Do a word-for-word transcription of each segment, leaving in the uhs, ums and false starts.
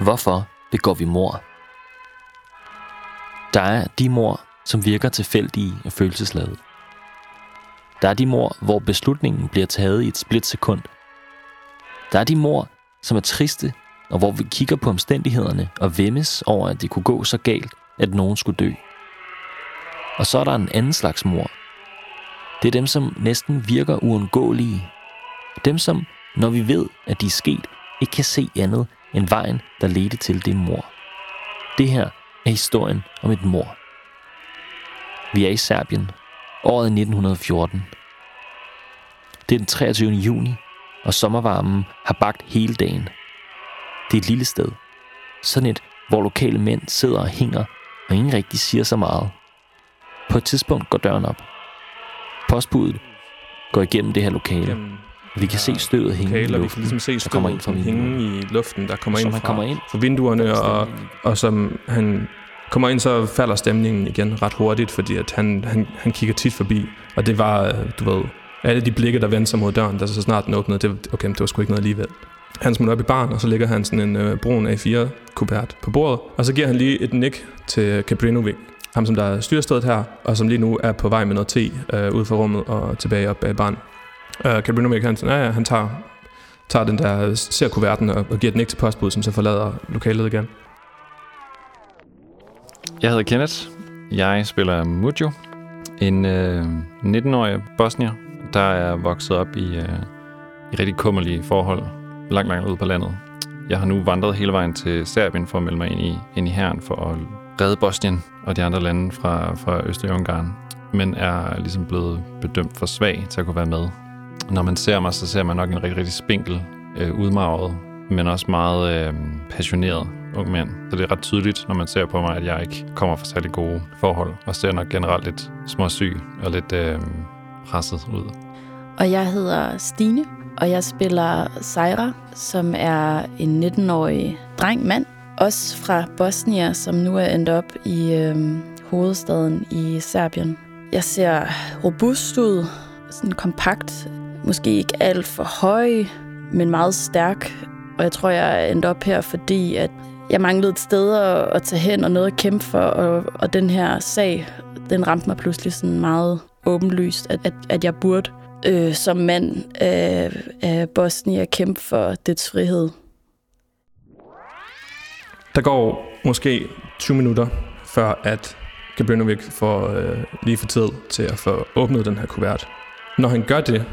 Hvorfor begår vi mord? Der er de mord, som virker tilfældige og følelsesladet. Der er de mord, hvor beslutningen bliver taget i et splitsekund. Der er de mord, som er triste, og hvor vi kigger på omstændighederne og væmmes over, at det kunne gå så galt, at nogen skulle dø. Og så er der en anden slags mord. Det er dem, som næsten virker uundgåelige. Dem, som, når vi ved, at de er sket, ikke kan se andet end vejen, der ledte til det mord. Det her er historien om et mord. Vi er i Serbien, året nitten fjorten. Det er den treogtyvende juni, og sommervarmen har bagt hele dagen. Det er et lille sted. Sådan et, hvor lokale mænd sidder og hænger, og ingen rigtig siger så meget. På et tidspunkt går døren op. Postbuddet går igennem det her lokale. Vi kan se støvet hænge i luften, ligesom se der kommer ind fra vinduerne. I luften, der kommer ind fra, kommer ind fra vinduerne, og, og som han kommer ind, så falder stemningen igen ret hurtigt, fordi at han, han, han kigger tit forbi. Og det var, du ved, alle de blikke, der vendte sig mod døren, der så snart den åbnede, det, okay, det var sgu ikke noget alligevel. Han smutter op i baren, og så lægger han sådan en øh, brun A fire-kuvert på bordet. Og så giver han lige et nik til Kaprinovic, ham som der er styrstedet her, og som lige nu er på vej med noget te øh, ud fra rummet og tilbage op bag baren. Øh, Kaprinovic, han, ja, ja, han tager, tager den der ser-kuverten og, og giver den nik til postbud, som så forlader lokalet igen. Jeg hedder Kenneth. Jeg spiller Mujo, en øh, nitten-årig bosnier, der er vokset op i, øh, i rigtig kummerlige forhold. Langt, langt ude på landet. Jeg har nu vandret hele vejen til Serbien for at melde mig ind i, ind i hæren for at redde Bosnien og de andre lande fra, fra Østrig-Ungaren, men er ligesom blevet bedømt for svag til at kunne være med. Når man ser mig, så ser man nok en rigtig, rigtig spinkel, øh, udmarvet, men også meget øh, passioneret ung mand. Så det er ret tydeligt, når man ser på mig, at jeg ikke kommer fra særlig gode forhold, og ser nok generelt lidt småsyg og lidt øh, presset ud. Og jeg hedder Stine. Og jeg spiller Sejra, som er en nitten-årig drengmand, også fra Bosnien, som nu er endt op i øh, hovedstaden i Serbien. Jeg ser robust ud, sådan kompakt, måske ikke alt for høj, men meget stærk. Og jeg tror, jeg er endt op her, fordi at jeg manglede et sted at, at tage hen og noget at kæmpe for, og, og den her sag, den ramte mig pludselig sådan meget åbenlyst, at, at, at jeg burde Øh, som mand øh, af Bosnien kæmpe for dets frihed. Der går måske tyve minutter, før at Kaprinovic får øh, lige for tid til at få åbnet den her kuvert. Når han gør det,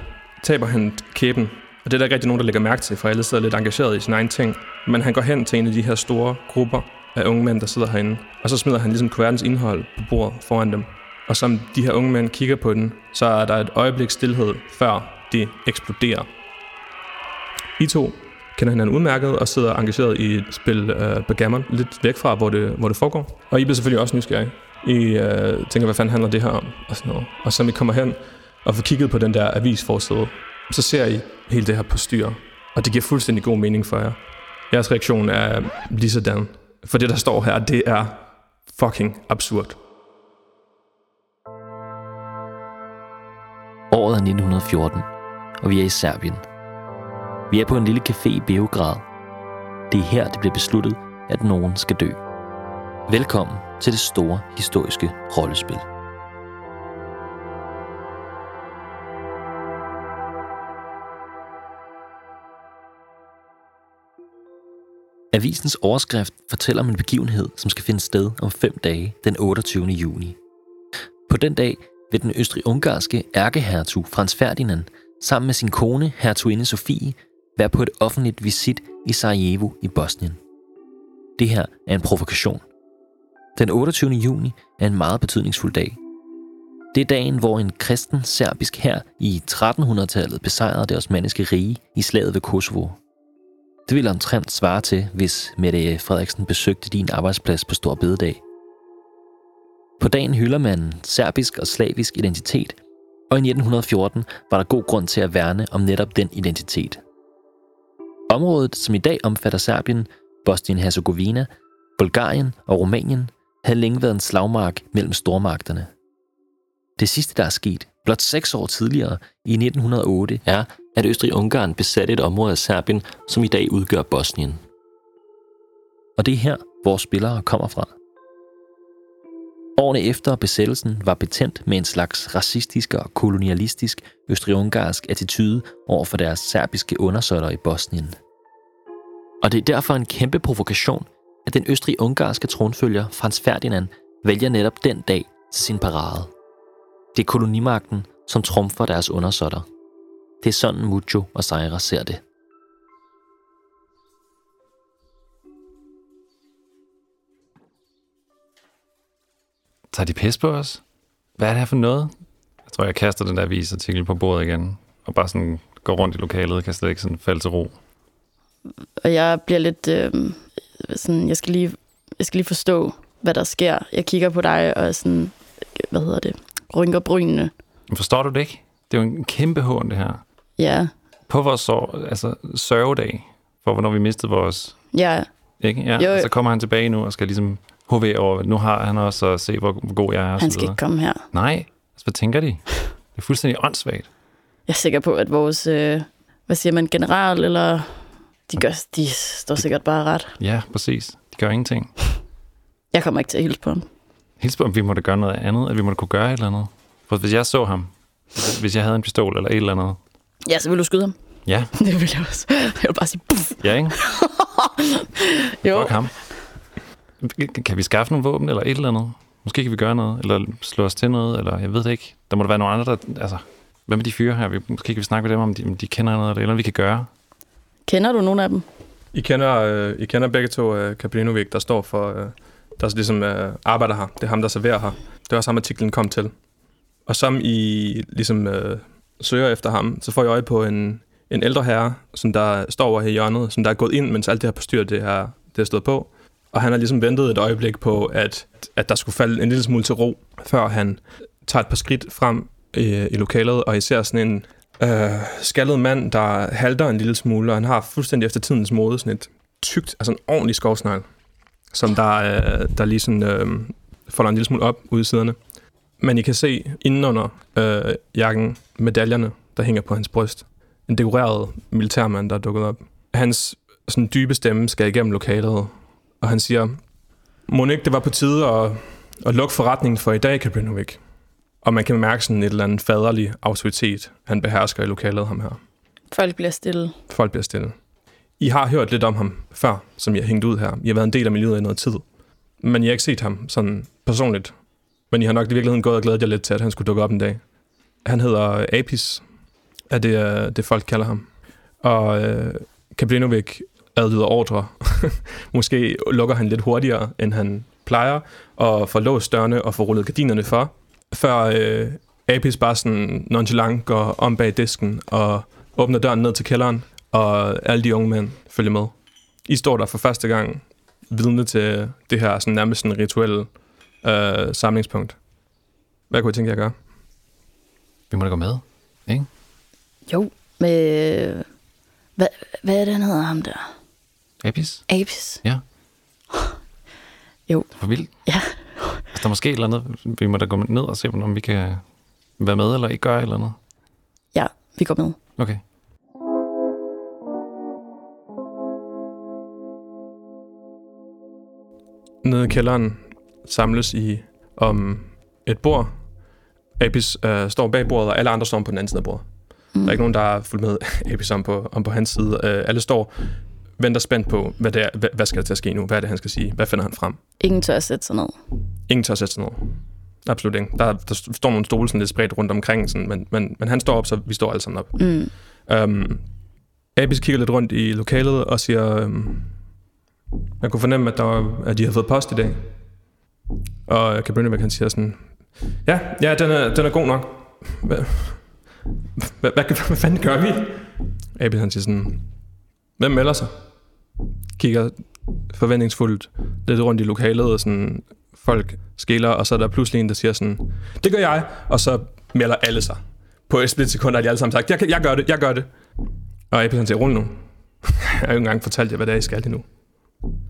taber han kæben. Og det er der ikke rigtig nogen, der lægger mærke til, for alle sidder lidt engageret i sin egen ting. Men han går hen til en af de her store grupper af unge mænd, der sidder herinde. Og så smider han ligesom kuvertens indhold på bordet foran dem. Og som de her unge mænd kigger på den, så er der et øjeblik stilhed, før det eksploderer. I to kender hinanden udmærket og sidder engageret i et spil øh, backgammon, lidt væk fra, hvor det, hvor det foregår. Og I bliver selvfølgelig også nysgerrige. I øh, tænker, hvad fanden handler det her om? Og sådan noget. Og så vi kommer hen og får kigget på den der avisforside, så ser I hele det her på styr. Og det giver fuldstændig god mening for jer. Jeres reaktion er lige sådan. For det, der står her, det er fucking absurd. Året er nitten fjorten, og vi er i Serbien. Vi er på en lille café i Beograd. Det er her, det bliver besluttet, at nogen skal dø. Velkommen til det store historiske rollespil. Avisens overskrift fortæller om en begivenhed, som skal finde sted om fem dage, den otteogtyvende juni. På den dag vil den østrig-ungarske ærkehertug Franz Ferdinand sammen med sin kone, hertuginde Sophie, være på et offentligt visit i Sarajevo i Bosnien. Det her er en provokation. Den otteogtyvende juni er en meget betydningsfuld dag. Det er dagen, hvor en kristen serbisk hær i trettenhundredetallet besejrede det osmanniske rige i slaget ved Kosovo. Det ville omtrent svare til, hvis Mette Frederiksen besøgte din arbejdsplads på Stor Bededag. På dagen hylder man serbisk og slavisk identitet, og i nitten fjorten var der god grund til at værne om netop den identitet. Området, som i dag omfatter Serbien, Bosnien-Herzegovina, Bulgarien og Rumænien, havde længe været en slagmark mellem stormagterne. Det sidste, der er sket, blot seks år tidligere, i nitten otte, er, at Østrig-Ungarn besatte et område af Serbien, som i dag udgør Bosnien. Og det er her, vores spillere kommer fra. Årene efter besættelsen var betændt med en slags racistisk og kolonialistisk østrig-ungarsk attitude over for deres serbiske undersøtter i Bosnien. Og det er derfor en kæmpe provokation, at den østrig-ungarske tronfølger Franz Ferdinand vælger netop den dag til sin parade. Det er kolonimagten, som trumfer deres undersøtter. Det er sådan Mucho og Sejra ser det. Tager de pis på os? Hvad er det her for noget? Jeg tror, jeg kaster den der avisartikel på bordet igen, og bare sådan går rundt i lokalet, kan slet ikke sådan falde til ro. Og jeg bliver lidt øh, sådan, jeg skal, lige, jeg skal lige forstå, hvad der sker. Jeg kigger på dig og sådan, hvad hedder det, rynker brynene. Forstår du det ikke? Det er jo en kæmpe hån, det her. Ja. På vores sår, altså sørgedag, for hvornår vi mistede vores... Ja. Ikke? Ja, jo, jo. Så kommer han tilbage nu og skal ligesom... H V over, nu har han også at se, hvor god jeg er. Han skal så ikke komme her. Nej, altså, hvad tænker de? Det er fuldstændig åndssvagt. Jeg er sikker på, at vores, øh, hvad siger man, general, eller de, gør, de står de, sikkert bare ret. Ja, præcis. De gør ingenting. Jeg kommer ikke til at hilse på ham. Hilse på ham? Vi måtte gøre noget andet, at vi måtte kunne gøre et eller andet. For hvis jeg så ham, hvis jeg havde en pistol eller et eller andet. Ja, så ville du skyde ham. Ja. Det ville jeg også. Jeg ville bare sige, puff. Ja, ikke? Jo. Fuck ham. Kan vi skaffe nogle våben eller et eller andet? Måske kan vi gøre noget, eller slå os til noget, eller jeg ved det ikke. Der må der være nogle andre, der... Altså, hvad med de fyre her? Vi, måske kan vi snakke med dem, om de, om de kender noget, eller noget, vi kan gøre. Kender du nogen af dem? I kender, øh, I kender begge to øh, Kapelinovic, der står for... Øh, der ligesom øh, arbejder her. Det er ham, der serverer her. Det er også ham, artiklen kom til. Og som I ligesom øh, søger efter ham, så får I øje på en, en ældre herre, som der står over her i hjørnet, som der er gået ind, mens alt det her postyr, det har stået på. Og han har ligesom ventet et øjeblik på, at, at der skulle falde en lille smule til ro, før han tager et par skridt frem i, i lokalet, og især sådan en øh, skaldet mand, der halter en lille smule, og han har fuldstændig efter tidens mode sådan et tykt, altså en ordentlig skovsnegl, som der, øh, der lige sådan øh, folder en lille smule op ude i siderne. Men I kan se indenunder øh, jakken medaljerne, der hænger på hans bryst. En dekoreret militærmand, der er dukket op. Hans sådan dybe stemme skal igennem lokalet, og han siger, mon ikke det var på tide at, at lukke forretningen for i dag, Kapelinovic. Og man kan mærke sådan et eller andet faderlig autoritet, han behersker i lokalet, ham her. Folk bliver stille. Folk bliver stille. I har hørt lidt om ham før, som I har hængt ud her. I har været en del af miljøet i noget tid. Men I har ikke set ham sådan personligt. Men I har nok i virkeligheden gået og glædet jer lidt til, at han skulle dukke op en dag. Han hedder Apis, er det, det folk kalder ham. Og øh, Kapelinovic... adlyder ordre. Måske lukker han lidt hurtigere, end han plejer, og får låst dørene og får rullet gardinerne for, før øh, Apis bare sådan nonchalant går om bag disken og åbner døren ned til kælderen, og alle de unge mænd følger med. I står der for første gang vidne til det her sådan nærmest sådan rituelle øh, samlingspunkt. Hvad kunne I tænke jer at gøre? Vi må da gå med, ikke? Jo, med... Hvad, hvad er det, han hedder ham der? Apis? Apis. Ja. Jo. Det er for vildt. Ja. Altså, der er måske et eller andet. Vi må da gå ned og se, om vi kan være med eller ikke gøre et eller andet. Ja, vi går med. Okay. Nede i kælderen samles I om et bord. Apis øh, står bag bordet, og alle andre står på den anden side af bordet. Mm. Der er ikke nogen, der har fulgt med Apis om på, om på hans side. Uh, alle står venter spændt på, hvad, det er, hvad, hvad skal der til at ske nu? Hvad er det, han skal sige? Hvad finder han frem? Ingen tør at sætte sig ned. Ingen tør at sætte sig ned. Absolut ikke. Der, der står nogle stole sådan lidt spredt rundt omkring, sådan, men, men, men han står op, så vi står alle sammen op. Mm. Um, Apis kigger lidt rundt i lokalet og siger, um, jeg kunne fornemme, at, der var, at de havde fået post i dag. Og Kapelinovic, han siger sådan, ja, ja den, er, den er god nok. Hvad, hvad, hvad fanden gør vi? Abel, han siger sådan, hvem melder sig? Kigger forventningsfuldt lidt rundt i lokalet, og sådan, folk skiller, og så er der pludselig en, der siger sådan, det gør jeg, og så melder alle sig. På et splitsekund har de alle sammen sagt, jeg, jeg gør det, jeg gør det. Og Abel, han siger, rul nu. Jeg har jo ikke engang fortalt jer, hvad det er, I skal endnu.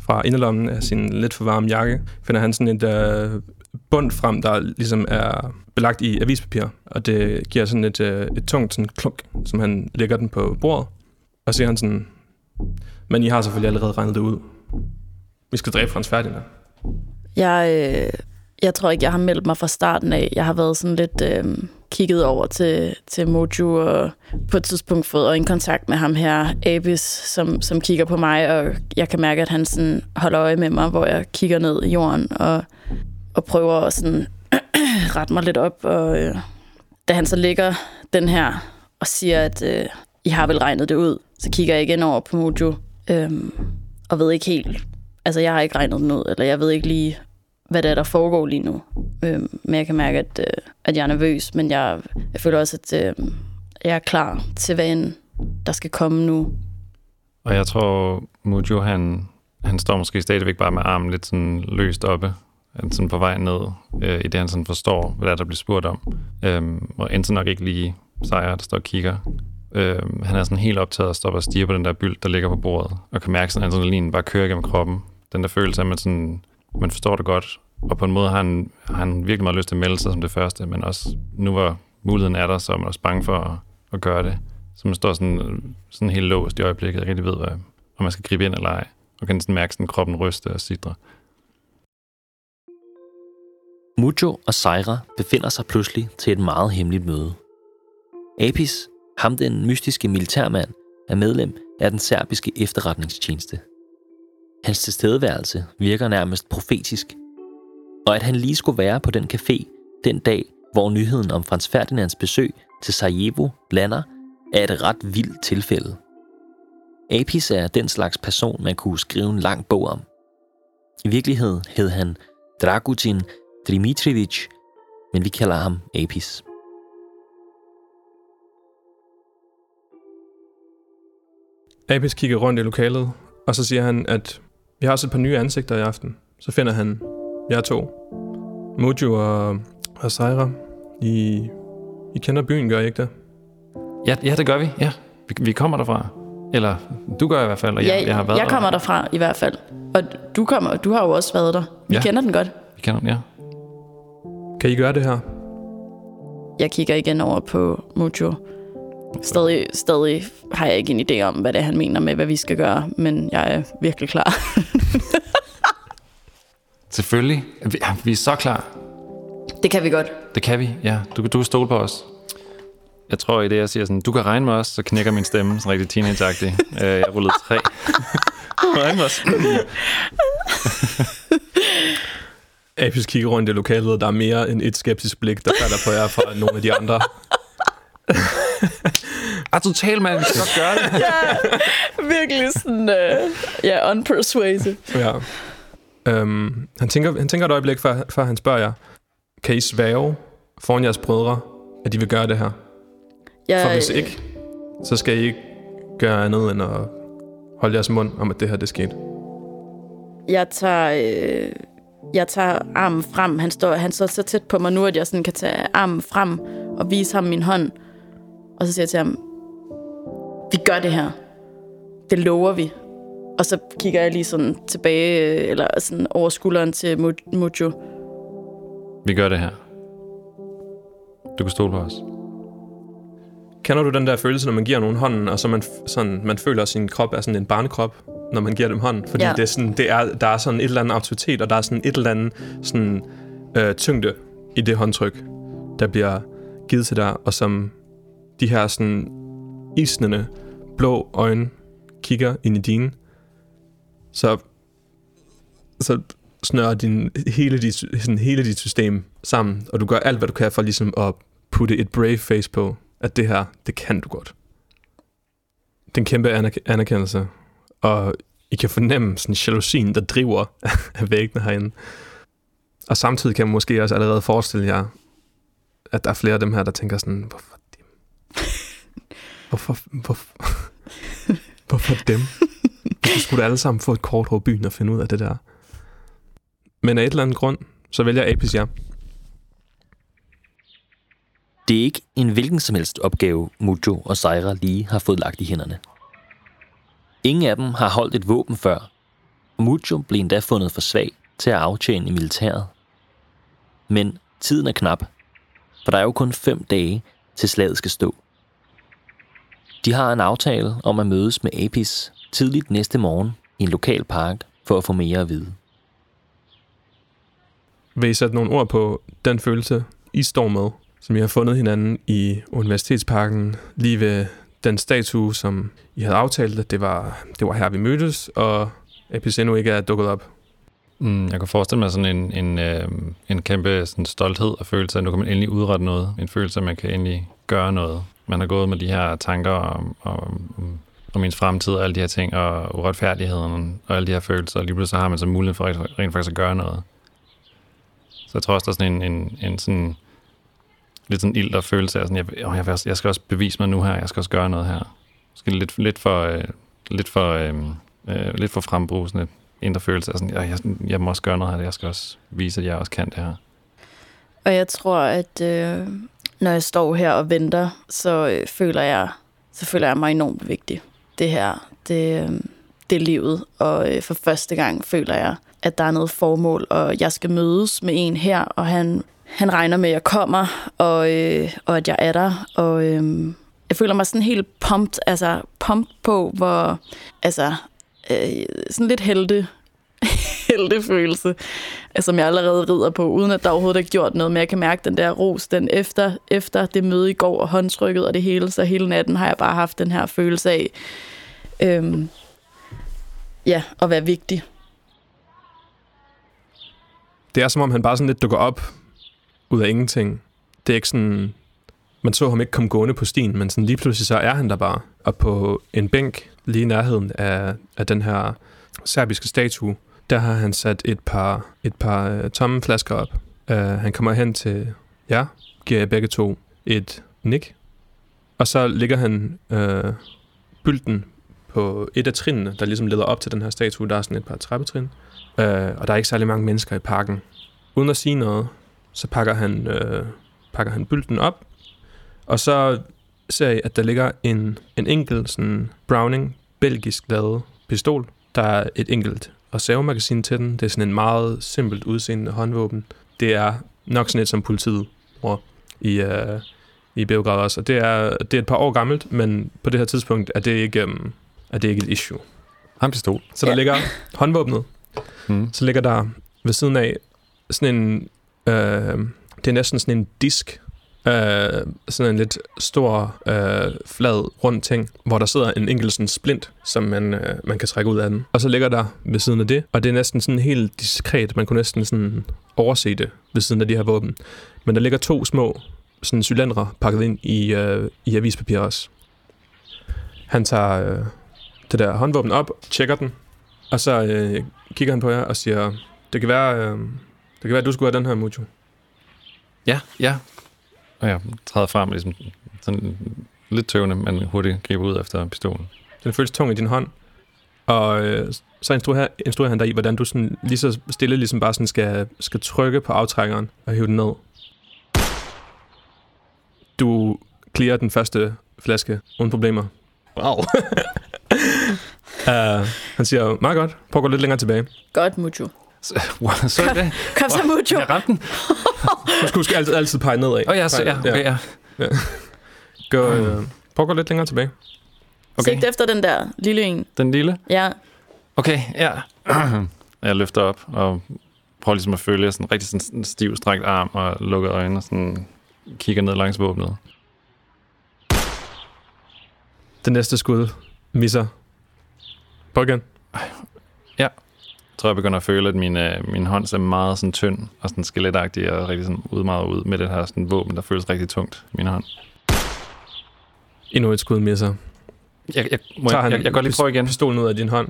Fra inderlommen af sin lidt for varme jakke, finder han sådan et uh, bund frem, der ligesom er belagt i avispapir. Og det giver sådan et, uh, et tungt sådan klunk, som han lægger den på bordet. Og siger han sådan, men I har selvfølgelig allerede regnet det ud. vi skal dræbe Franz Ferdinand? Jeg, øh, jeg tror ikke, jeg har meldt mig fra starten af. Jeg har været sådan lidt øh, kigget over til, til Mojo og på et tidspunkt fået en kontakt med ham her, Apis, som, som kigger på mig, og jeg kan mærke, at han sådan holder øje med mig, hvor jeg kigger ned i jorden og, og prøver at sådan rette mig lidt op. Og øh, da han så ligger den her og siger, at øh, I har vel regnet det ud, så kigger jeg igen over på Mojo øh, og ved ikke helt... Altså, jeg har ikke regnet den ud, eller jeg ved ikke lige, hvad det er, der foregår lige nu. Øhm, men jeg kan mærke, at, øh, at jeg er nervøs, men jeg, jeg føler også, at øh, jeg er klar til, hvad end der skal komme nu. Og jeg tror, Mojo, han, han står måske stadigvæk bare med armen lidt sådan løst oppe, sådan på vej ned, øh, i det han sådan forstår, hvad der, der bliver spurgt om. Øhm, og endte nok ikke lige sejrer, der står og kigger. Øhm, han er sådan helt optaget og stopper og stiger på den der byld, der ligger på bordet, og kan mærke, sådan, at adrenalinen bare kører gennem kroppen. Den der følelse af, at man, sådan, man forstår det godt, og på en måde har han, har han virkelig meget lyst til at melde sig som det første, men også nu, hvor muligheden er der, så er man også bange for at, at gøre det. Så man står sådan, sådan helt låst i øjeblikket, og ikke rigtig ved, hvad, om man skal gribe ind eller ej, og kan sådan mærke sådan kroppen ryste og sidre. Mujo og Sejra befinder sig pludselig til et meget hemmeligt møde. Apis, ham den mystiske militærmand, er medlem af den serbiske efterretningstjeneste. Hans tilstedeværelse virker nærmest profetisk, og at han lige skulle være på den café den dag, hvor nyheden om Franz Ferdinands besøg til Sarajevo lander, er et ret vildt tilfælde. Apis er den slags person, man kunne skrive en lang bog om. I virkeligheden hed han Dragutin Dimitrijević, men vi kalder ham Apis. Apis kigger rundt i lokalet, og så siger han, at vi har også et par nye ansigter i aften. Så finder han jer to. Mojo og, og Sejra. I, I kender byen, gør I ikke det? Ja, ja, det gør vi. Ja. Vi, vi kommer derfra. Eller du gør i hvert fald, og ja, jeg, jeg har været jeg kommer der. derfra i hvert fald. Og du, kommer, du har jo også været der. Vi ja. kender den godt. Vi kender den, ja. Kan I gøre det her? Jeg kigger igen over på Mojo. Stadig, stadig har jeg ikke en idé om, hvad det er, han mener med, hvad vi skal gøre, men jeg er virkelig klar. Selvfølgelig. Vi er så klar. Det kan vi godt. Det kan vi, ja. Du, du kan stole på os. Jeg tror i det, jeg siger sådan, du kan regne med os, så knækker min stemme sådan rigtig teenage-agtig. Jeg rullede tre. Du kan regne med os. Apis kigger rundt i lokalet, og der er mere end et skeptisk blik, der falder på jer fra nogle af de andre. Ah, totalt, man skal godt gøre det. Ja, virkelig sådan, uh, yeah, unpersuasive. Ja, um, han, tænker, han tænker et øjeblik, før, før han spørger jer, kan I svæve foran jeres brødre, at de vil gøre det her? Ja, for hvis ikke, så skal I ikke gøre andet end at holde jeres mund om, at det her, det skete. Jeg tager... Øh, jeg tager armen frem. Han står, han står så tæt på mig nu, at jeg sådan kan tage armen frem og vise ham min hånd. Og så siger jeg til ham, vi gør det her. Det lover vi. Og så kigger jeg lige sådan tilbage, eller sådan over skulderen til Mojo. Vi gør det her. Du kan stole på os. Kender du den der følelse, når man giver nogen hånden, og så man, sådan, man føler, at sin krop er sådan en barnekrop, når man giver dem hånden? Fordi ja. det er sådan, det er, der er sådan et eller andet autoritet, og der er sådan et eller andet sådan, øh, tyngde i det håndtryk, der bliver givet til dig, og som de her sådan isnende blå øjne kigger ind i dine, så, så snører din, hele, dit, sådan, hele dit system sammen, og du gør alt, hvad du kan for ligesom at putte et brave face på, at det her, det kan du godt. Det er en kæmpe anerk- anerkendelse, og I kan fornemme sådan jalousien, der driver af væggene herinde. Og samtidig kan man måske også allerede forestille jer, at der er flere af dem her, der tænker sådan, hvorfor dem? Hvorfor, hvorfor, hvorfor dem? Hvorfor skulle alle sammen få et kort over byen og finde ud af det der? Men af et eller andet grund, så vælger Apis jer. Det er ikke en hvilken som helst opgave, Mojo og Sejra lige har fået lagt i hænderne. Ingen af dem har holdt et våben før. Mojo blev endda fundet for svag til at aftjene i militæret. Men tiden er knap, for der er jo kun fem dage, til slaget skal stå. De har en aftale om at mødes med Apis tidligt næste morgen i en lokal park for at få mere at vide. Vil I sætte nogle ord på den følelse, I står med, som I har fundet hinanden i Universitetsparken, lige ved den statue, som I havde aftalt, at det var, det var her, vi mødtes, og Apis endnu ikke er dukket op? Mm, jeg kan forestille mig sådan en, en, øh, en kæmpe sådan stolthed og følelse af, at nu kan man endelig udrette noget. En følelse af, at man kan endelig gøre noget. Man har gået med de her tanker om, om, om, om ens fremtid og alle de her ting, og uretfærdigheden og alle de her følelser, og lige pludselig så har man så mulighed for rent faktisk at gøre noget. Så jeg tror også, der er sådan en, en, en sådan, lidt sådan ild og følelse af, sådan, jeg, jeg, jeg skal også bevise mig nu her, jeg skal også gøre noget her. Måske lidt, lidt for, øh, lidt for, øh, øh, lidt for frembrusende et indre følelse af, sådan, jeg, jeg, jeg må også gøre noget her, jeg skal også vise, at jeg også kan det her. Og jeg tror, at øh, når jeg står her og venter, så, øh, føler jeg, så føler jeg mig enormt vigtig. Det her, det, øh, det er livet, og øh, for første gang føler jeg, at der er noget formål, og jeg skal mødes med en her, og han, han regner med, at jeg kommer, og, øh, og at jeg er der, og øh, jeg føler mig sådan helt pumped, altså pumped på, hvor, altså, øh, sådan lidt helte, heltefølelse, altså, som jeg allerede rider på, uden at der overhovedet er gjort noget, men jeg kan mærke den der ros, den efter, efter det møde i går, og håndtrykket og det hele, så hele natten har jeg bare haft den her følelse af, øh, ja, at være vigtig. Det er som om, han bare sådan lidt dukker op ud af ingenting. Det er ikke sådan... Man så ham ikke komme gående på stien, men sådan lige pludselig så er han der bare. Og på en bænk lige i nærheden af, af den her serbiske statue, der har han sat et par, et par uh, tomme flasker op. Uh, han kommer hen til jer, giver jer begge to et nik. Og så ligger han uh, bylden på et af trinene, der ligesom leder op til den her statue. Der er sådan et par trappetrin. Uh, og der er ikke særlig mange mennesker i parken. Uden at sige noget, så pakker han, øh, pakker han bylden op, og så ser I, at der ligger en, en enkelt sådan Browning, belgisk lavet pistol. Der er et enkelt reservemagasin til den. Det er sådan en meget simpelt udseende håndvåben. Det er nok sådan et, som politiet bruger i, øh, i Beograd også. Og det er, det er et par år gammelt, men på det her tidspunkt er det ikke, øh, er det ikke et issue. Har en pistol. Så der ja. ligger håndvåbnet. Mm. Så ligger der ved siden af sådan en, øh, det er næsten sådan en disk, øh, sådan en lidt stor, øh, flad, rund ting, hvor der sidder en enkelt sådan splint, som man, øh, man kan trække ud af den. Og så ligger der ved siden af det, og det er næsten sådan helt diskret, man kunne næsten sådan overse det ved siden af de her våben. Men der ligger to små sådan cylindre pakket ind i, øh, i avispapir også. Han tager øh, det der håndvåben op, tjekker den, og så øh, kigger han på jer og siger, det kan være, øh, det kan være at du skulle have den her, Mucho. Ja, ja. Og jeg træder frem ligesom, sådan lidt tøvende, men hurtigt griber ud efter pistolen. Den føles tung i din hånd, og øh, så instruerer, instruerer han dig i, hvordan du sådan, lige så stille ligesom bare sådan skal, skal trykke på aftrækkeren og hive den ned. Du clearer den første flaske uden problemer. Wow. Uh, han siger, meget godt, prøv at gå lidt længere tilbage. Godt, Mucho. Så, wow, så kom, det. Kom så, Mucho. Jeg ramte den. Du skal huske altid, altid pege nedad. Åh oh, ja, så ja, okay, ja. ja. Gå, mm. øh, prøv at gå lidt længere tilbage. Okay. Sigt efter den der lille en. Den lille? Ja. Okay, ja. Jeg løfter op og prøver ligesom at følge sådan en rigtig sådan stiv, strakt arm og lukker øjnene og sådan kigger ned langs våbnet. Det næste skud misser. Prøv igen. Ja. Jeg tror, jeg begynder at føle, at min, øh, min hånd er meget sådan tynd og sådan skeletagtig og rigtig sådan ud, meget ud med det her sådan våben, der føles rigtig tungt i min hånd. Endnu et skud misser. Jeg, jeg, må jeg, jeg, jeg, jeg går lige prøve igen. Pistolen ud af din hånd,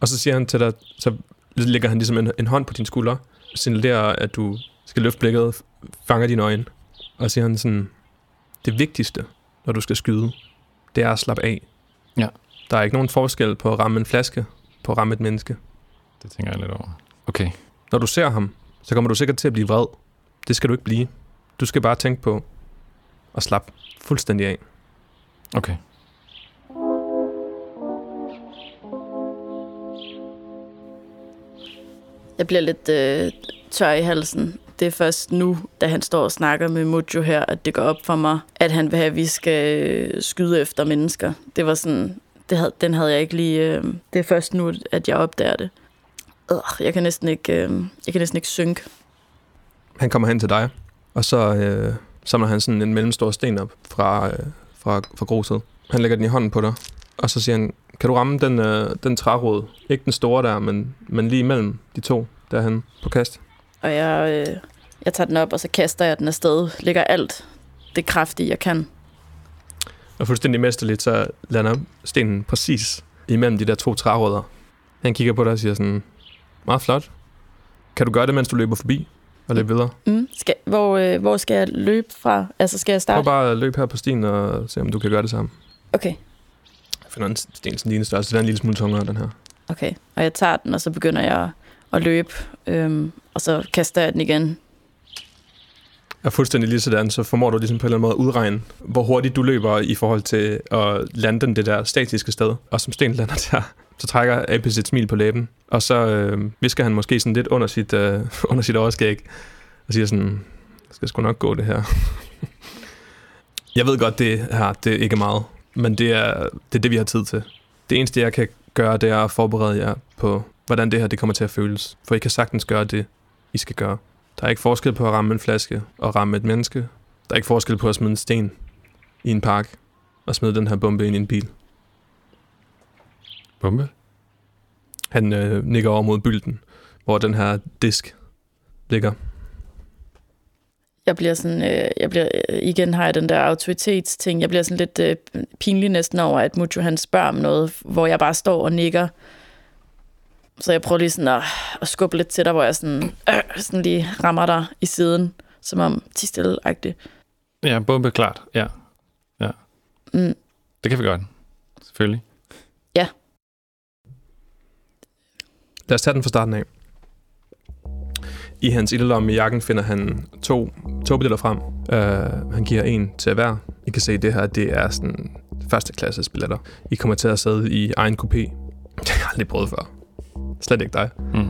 og så siger han til dig, så lægger han ligesom en, en hånd på din skulder, signalerer, at du skal løfte blikket, fanger dine øjne, og siger han sådan, det vigtigste, når du skal skyde, det er at slappe af. Ja. Der er ikke nogen forskel på at ramme en flaske, på at ramme et menneske. Det tænker jeg lidt over. Okay. Når du ser ham, så kommer du sikkert til at blive vred. Det skal du ikke blive. Du skal bare tænke på at slappe fuldstændig af. Okay. Jeg bliver lidt øh, tør i halsen. Det er først nu, da han står og snakker med Mucho her, at det går op for mig, at han vil have, at vi skal skyde efter mennesker. Det var sådan... Det havde, den havde jeg ikke lige... Øh, det er først nu, at jeg opdager det. øh, jeg kan næsten ikke, øh, jeg kan næsten ikke synke. Han kommer hen til dig, og så øh, samler han sådan en mellemstor sten op fra, øh, fra, fra gruset. Han lægger den i hånden på dig, og så siger han, kan du ramme den, øh, den trærod? Ikke den store der, men, men lige mellem de to derhen på kast. Og jeg, øh, jeg tager den op, og så kaster jeg den afsted. Lægger alt det kraftige, jeg kan. Og fuldstændig mesterligt, så lander stenen præcis imellem de der to trærødder. Han kigger på dig og siger sådan, meget flot. Kan du gøre det, mens du løber forbi og løber videre? Mm. Skal, hvor, øh, hvor skal jeg løbe fra? Altså, skal jeg starte? Prøv bare at løbe her på stien og se, om du kan gøre det sammen. Okay. Jeg finder en sten sådan lige en størrelse. Den er en lille smule tungere, den her. Okay, og jeg tager den, og så begynder jeg at løbe, øhm, og så kaster jeg den igen. Og fuldstændig lige sådan, så formår du ligesom på en eller anden måde at udregne, hvor hurtigt du løber i forhold til at lande den det der statiske sted. Og som stenen lander der, så trækker Apis et smil på læben, og så øh, visker han måske sådan lidt under sit, øh, under sit overskæg, og siger sådan, det skal sgu nok gå det her. Jeg ved godt, det her, det er ikke meget, men det er, det er det, vi har tid til. Det eneste, jeg kan gøre, det er at forberede jer på, hvordan det her det kommer til at føles, for I kan sagtens gøre det, I skal gøre. Der er ikke forskel på at ramme en flaske og ramme et menneske. Der er ikke forskel på at smide en sten i en park og smide den her bombe ind i en bil. Bombe? Han øh, nikker over mod bylden, hvor den her disk ligger. Jeg bliver sådan, øh, jeg bliver, igen har jeg den der autoritetsting. Jeg bliver sådan lidt øh, pinlig næsten over, at Mucho han spørger om noget, hvor jeg bare står og nikker. Så jeg prøver lige sådan at, at skubbe lidt til dig, hvor jeg sådan, øh, sådan lige rammer dig i siden, som om tistille-agtigt. Ja, bombe, klart. Ja. Ja. Mm. Det kan vi godt. Selvfølgelig. Ja. Lad os tage den fra starten af. I hans ildelomme i jakken finder han to togbilletter frem. Uh, han giver en til hver. I kan se, det her det er sådan førsteklasses billetter. I kommer til at sidde i egen coupé. Det har jeg aldrig prøvet før. Slet ikke dig. Mm.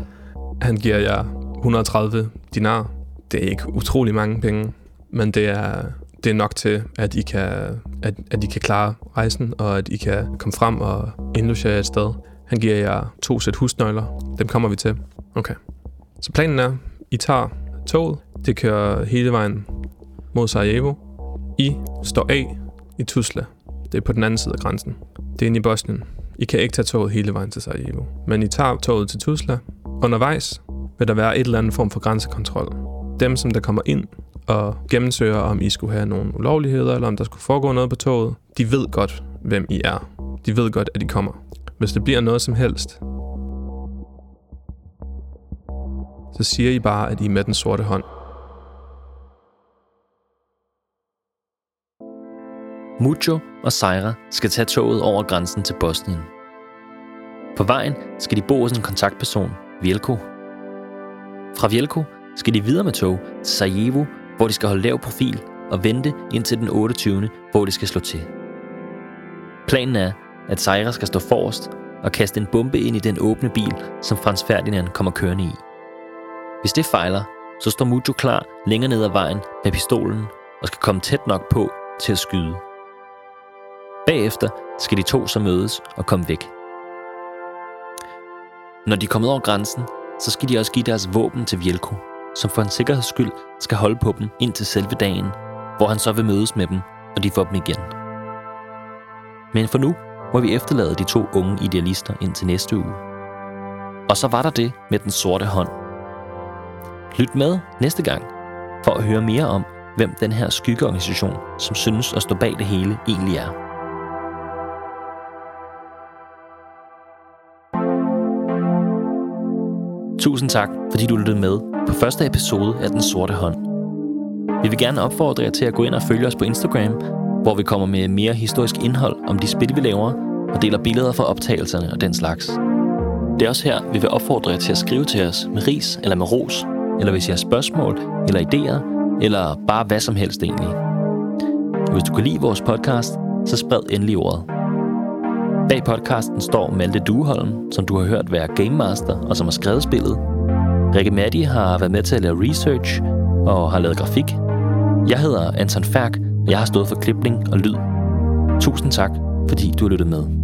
Han giver jer et hundrede og tredive dinarer. Det er ikke utrolig mange penge, men det er, det er nok til, at I, kan, at, at I kan klare rejsen, og at I kan komme frem og indlogere jer et sted. Han giver jer to sæt husnøgler. Dem kommer vi til. Okay. Så planen er, I tager toget. Det kører hele vejen mod Sarajevo. I står af i Tuzla. Det er på den anden side af grænsen. Det er inde i Bosnien. I kan ikke tage toget hele vejen til Sarajevo, men I tager toget til Tuzla. Undervejs vil der være et eller andet form for grænsekontrol. Dem, som der kommer ind og gennemsøger, om I skulle have nogle ulovligheder, eller om der skulle foregå noget på toget, de ved godt, hvem I er. De ved godt, at I kommer. Hvis det bliver noget som helst, så siger I bare, at I er med den sorte hånd. Mucho og Sejra skal tage toget over grænsen til Bosnien. På vejen skal de bo hos en kontaktperson, Vjelko. Fra Vjelko skal de videre med tog til Sarajevo, hvor de skal holde lav profil og vente indtil den otteogtyvende, hvor de skal slå til. Planen er, at Sejra skal stå forrest og kaste en bombe ind i den åbne bil, som Franz Ferdinand kommer kørende i. Hvis det fejler, så står Mucho klar længere ned ad vejen med pistolen og skal komme tæt nok på til at skyde. Bagefter skal de to så mødes og komme væk. Når de er kommet over grænsen, så skal de også give deres våben til Vjelko, som for en sikkerheds skyld skal holde på dem indtil selve dagen, hvor han så vil mødes med dem, og de får dem igen. Men for nu må vi efterlade de to unge idealister indtil næste uge. Og så var der det med den sorte hånd. Lyt med næste gang for at høre mere om, hvem den her skyggeorganisation, som synes at stå bag det hele, egentlig er. Tusind tak, fordi du lyttede med på første episode af Den Sorte Hånd. Vi vil gerne opfordre jer til at gå ind og følge os på Instagram, hvor vi kommer med mere historisk indhold om de spil, vi laver, og deler billeder fra optagelserne og den slags. Det er også her, vi vil opfordre jer til at skrive til os med ris eller med ros, eller hvis I har spørgsmål eller idéer, eller bare hvad som helst egentlig. Hvis du kan lide vores podcast, så spred endelig ordet. Bag podcasten står Malte Dueholm, som du har hørt være Game Master og som har skrevet spillet. Rikke Madi har været med til at lave research og har lavet grafik. Jeg hedder Anton Færk, og jeg har stået for klipning og lyd. Tusind tak, fordi du har lyttet med.